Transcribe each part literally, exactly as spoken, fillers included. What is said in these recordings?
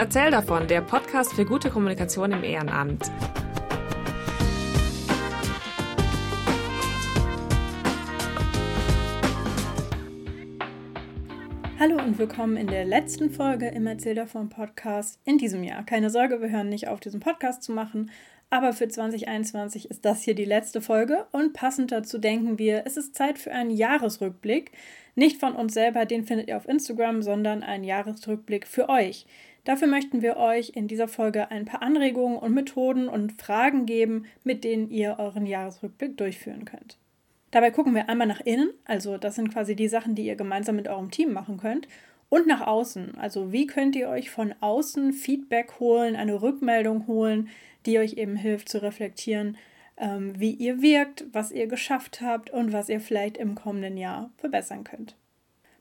Erzähl davon, der Podcast für gute Kommunikation im Ehrenamt. Hallo und willkommen in der letzten Folge im Erzähl davon Podcast in diesem Jahr. Keine Sorge, wir hören nicht auf, diesen Podcast zu machen, aber für zwanzig einundzwanzig ist das hier die letzte Folge und passend dazu denken wir, es ist Zeit für einen Jahresrückblick. Nicht von uns selber, den findet ihr auf Instagram, sondern einen Jahresrückblick für euch. Dafür möchten wir euch in dieser Folge ein paar Anregungen und Methoden und Fragen geben, mit denen ihr euren Jahresrückblick durchführen könnt. Dabei gucken wir einmal nach innen, also das sind quasi die Sachen, die ihr gemeinsam mit eurem Team machen könnt, und nach außen, also wie könnt ihr euch von außen Feedback holen, eine Rückmeldung holen, die euch eben hilft zu reflektieren, wie ihr wirkt, was ihr geschafft habt und was ihr vielleicht im kommenden Jahr verbessern könnt.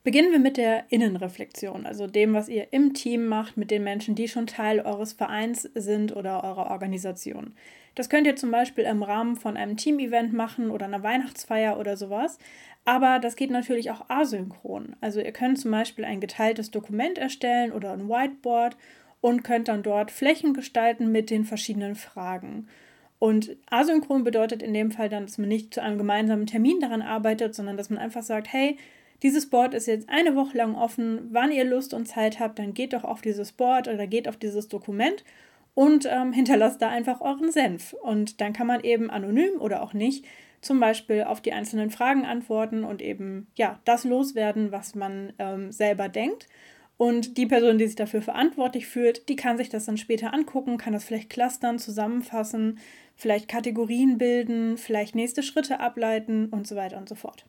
Beginnen wir mit der Innenreflexion, also dem, was ihr im Team macht, mit den Menschen, die schon Teil eures Vereins sind oder eurer Organisation. Das könnt ihr zum Beispiel im Rahmen von einem Team-Event machen oder einer Weihnachtsfeier oder sowas, aber das geht natürlich auch asynchron. Also ihr könnt zum Beispiel ein geteiltes Dokument erstellen oder ein Whiteboard und könnt dann dort Flächen gestalten mit den verschiedenen Fragen. Und asynchron bedeutet in dem Fall dann, dass man nicht zu einem gemeinsamen Termin daran arbeitet, sondern dass man einfach sagt, hey, dieses Board ist jetzt eine Woche lang offen, wann ihr Lust und Zeit habt, dann geht doch auf dieses Board oder geht auf dieses Dokument und ähm, hinterlasst da einfach euren Senf. Und dann kann man eben anonym oder auch nicht zum Beispiel auf die einzelnen Fragen antworten und eben ja das loswerden, was man ähm, selber denkt. Und die Person, die sich dafür verantwortlich fühlt, die kann sich das dann später angucken, kann das vielleicht clustern, zusammenfassen, vielleicht Kategorien bilden, vielleicht nächste Schritte ableiten und so weiter und so fort.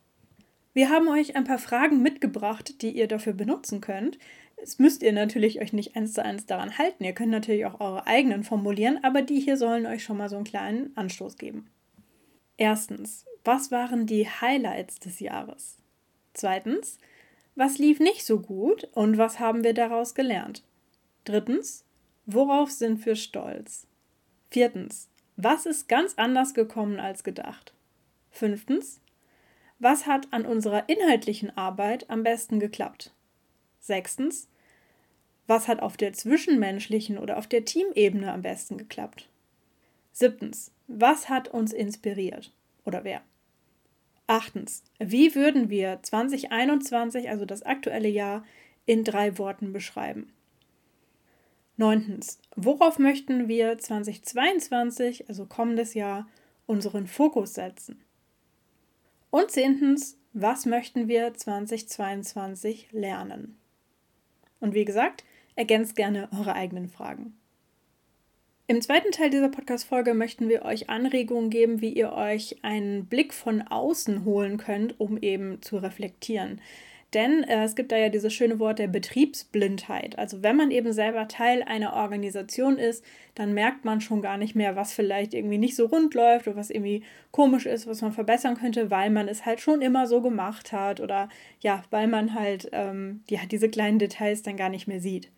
Wir haben euch ein paar Fragen mitgebracht, die ihr dafür benutzen könnt. Das müsst ihr natürlich euch nicht eins zu eins daran halten. Ihr könnt natürlich auch eure eigenen formulieren, aber die hier sollen euch schon mal so einen kleinen Anstoß geben. Erstens, was waren die Highlights des Jahres? Zweitens, was lief nicht so gut und was haben wir daraus gelernt? Drittens, worauf sind wir stolz? Viertens, was ist ganz anders gekommen als gedacht? Fünftens, was hat an unserer inhaltlichen Arbeit am besten geklappt? Sechstens, was hat auf der zwischenmenschlichen oder auf der Teamebene am besten geklappt? Siebtens, was hat uns inspiriert oder wer? Achtens, wie würden wir zwanzig einundzwanzig, also das aktuelle Jahr, in drei Worten beschreiben? Neuntens, worauf möchten wir zwanzig zweiundzwanzig, also kommendes Jahr, unseren Fokus setzen? Und zehntens, was möchten wir zwanzig zweiundzwanzig lernen? Und wie gesagt, ergänzt gerne eure eigenen Fragen. Im zweiten Teil dieser Podcast-Folge möchten wir euch Anregungen geben, wie ihr euch einen Blick von außen holen könnt, um eben zu reflektieren. Denn äh, es gibt da ja dieses schöne Wort der Betriebsblindheit. Also wenn man eben selber Teil einer Organisation ist, dann merkt man schon gar nicht mehr, was vielleicht irgendwie nicht so rund läuft oder was irgendwie komisch ist, was man verbessern könnte, weil man es halt schon immer so gemacht hat oder ja, weil man halt ähm, ja, diese kleinen Details dann gar nicht mehr sieht.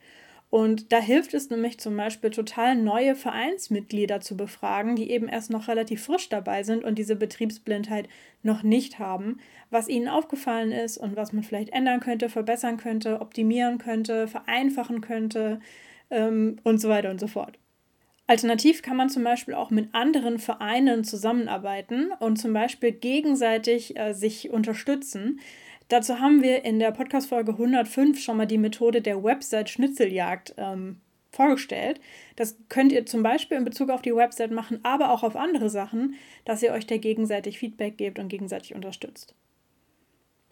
Und da hilft es nämlich zum Beispiel total, neue Vereinsmitglieder zu befragen, die eben erst noch relativ frisch dabei sind und diese Betriebsblindheit noch nicht haben, was ihnen aufgefallen ist und was man vielleicht ändern könnte, verbessern könnte, optimieren könnte, vereinfachen könnte ähm, und so weiter und so fort. Alternativ kann man zum Beispiel auch mit anderen Vereinen zusammenarbeiten und zum Beispiel gegenseitig äh, sich unterstützen. Dazu haben wir in der Podcast-Folge hundertfünf schon mal die Methode der Website-Schnitzeljagd ähm, vorgestellt. Das könnt ihr zum Beispiel in Bezug auf die Website machen, aber auch auf andere Sachen, dass ihr euch da gegenseitig Feedback gebt und gegenseitig unterstützt.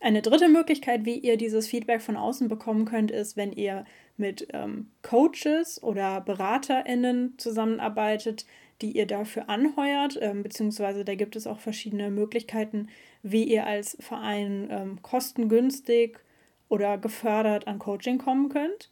Eine dritte Möglichkeit, wie ihr dieses Feedback von außen bekommen könnt, ist, wenn ihr mit ähm, Coaches oder BeraterInnen zusammenarbeitet, die ihr dafür anheuert, ähm, beziehungsweise da gibt es auch verschiedene Möglichkeiten, wie ihr als Verein ähm, kostengünstig oder gefördert an Coaching kommen könnt.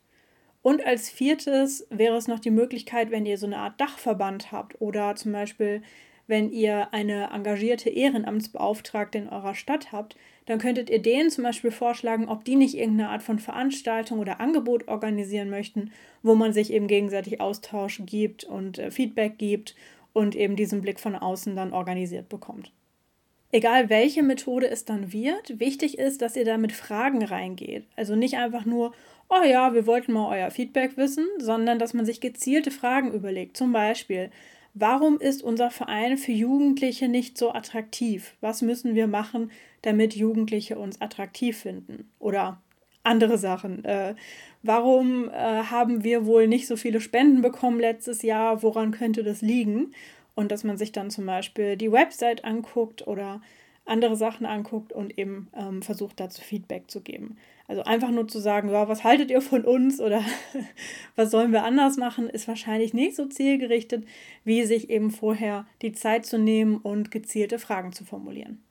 Und als viertes wäre es noch die Möglichkeit, wenn ihr so eine Art Dachverband habt oder zum Beispiel, wenn ihr eine engagierte Ehrenamtsbeauftragte in eurer Stadt habt, dann könntet ihr denen zum Beispiel vorschlagen, ob die nicht irgendeine Art von Veranstaltung oder Angebot organisieren möchten, wo man sich eben gegenseitig Austausch gibt und äh, Feedback gibt und eben diesen Blick von außen dann organisiert bekommt. Egal welche Methode es dann wird, wichtig ist, dass ihr da mit Fragen reingeht. Also nicht einfach nur, oh ja, wir wollten mal euer Feedback wissen, sondern dass man sich gezielte Fragen überlegt. Zum Beispiel, warum ist unser Verein für Jugendliche nicht so attraktiv? Was müssen wir machen, damit Jugendliche uns attraktiv finden? Oder andere Sachen. Äh, warum äh, haben wir wohl nicht so viele Spenden bekommen letztes Jahr? Woran könnte das liegen? Und dass man sich dann zum Beispiel die Website anguckt oder andere Sachen anguckt und eben ähm, versucht, dazu Feedback zu geben. Also einfach nur zu sagen, ja, was haltet ihr von uns oder was sollen wir anders machen, ist wahrscheinlich nicht so zielgerichtet, wie sich eben vorher die Zeit zu nehmen und gezielte Fragen zu formulieren.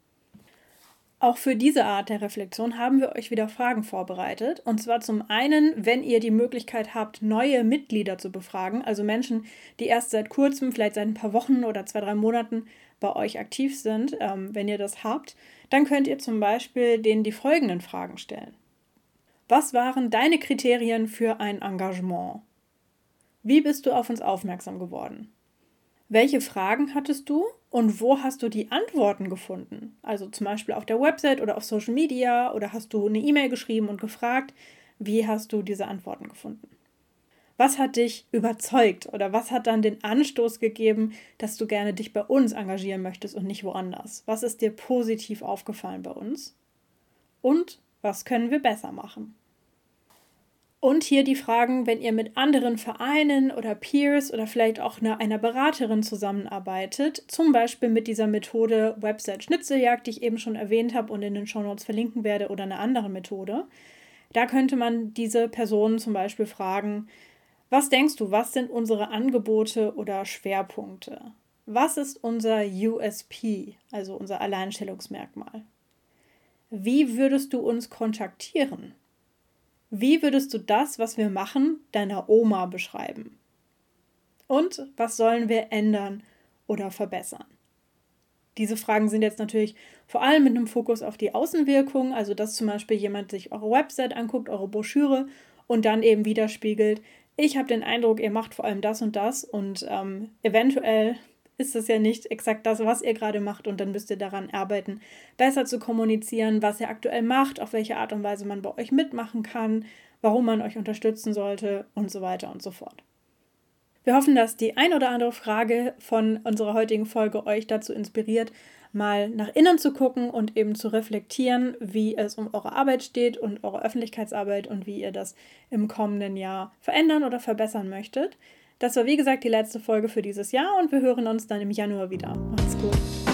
Auch für diese Art der Reflexion haben wir euch wieder Fragen vorbereitet. Und zwar zum einen, wenn ihr die Möglichkeit habt, neue Mitglieder zu befragen, also Menschen, die erst seit kurzem, vielleicht seit ein paar Wochen oder zwei, drei Monaten bei euch aktiv sind, ähm, wenn ihr das habt, dann könnt ihr zum Beispiel denen die folgenden Fragen stellen. Was waren deine Kriterien für ein Engagement? Wie bist du auf uns aufmerksam geworden? Welche Fragen hattest du und wo hast du die Antworten gefunden? Also zum Beispiel auf der Website oder auf Social Media oder hast du eine E-Mail geschrieben und gefragt, wie hast du diese Antworten gefunden? Was hat dich überzeugt oder was hat dann den Anstoß gegeben, dass du gerne dich bei uns engagieren möchtest und nicht woanders? Was ist dir positiv aufgefallen bei uns? Und was können wir besser machen? Und hier die Fragen, wenn ihr mit anderen Vereinen oder Peers oder vielleicht auch einer Beraterin zusammenarbeitet, zum Beispiel mit dieser Methode Website Schnitzeljagd, die ich eben schon erwähnt habe und in den Shownotes verlinken werde, oder einer anderen Methode, da könnte man diese Personen zum Beispiel fragen, was denkst du, was sind unsere Angebote oder Schwerpunkte? Was ist unser U S P, also unser Alleinstellungsmerkmal? Wie würdest du uns kontaktieren? Wie würdest du das, was wir machen, deiner Oma beschreiben? Und was sollen wir ändern oder verbessern? Diese Fragen sind jetzt natürlich vor allem mit einem Fokus auf die Außenwirkung, also dass zum Beispiel jemand sich eure Website anguckt, eure Broschüre und dann eben widerspiegelt, ich habe den Eindruck, ihr macht vor allem das und das und ähm, eventuell ist das ja nicht exakt das, was ihr gerade macht und dann müsst ihr daran arbeiten, besser zu kommunizieren, was ihr aktuell macht, auf welche Art und Weise man bei euch mitmachen kann, warum man euch unterstützen sollte und so weiter und so fort. Wir hoffen, dass die ein oder andere Frage von unserer heutigen Folge euch dazu inspiriert, mal nach innen zu gucken und eben zu reflektieren, wie es um eure Arbeit steht und eure Öffentlichkeitsarbeit und wie ihr das im kommenden Jahr verändern oder verbessern möchtet. Das war, wie gesagt, die letzte Folge für dieses Jahr und wir hören uns dann im Januar wieder. Macht's gut!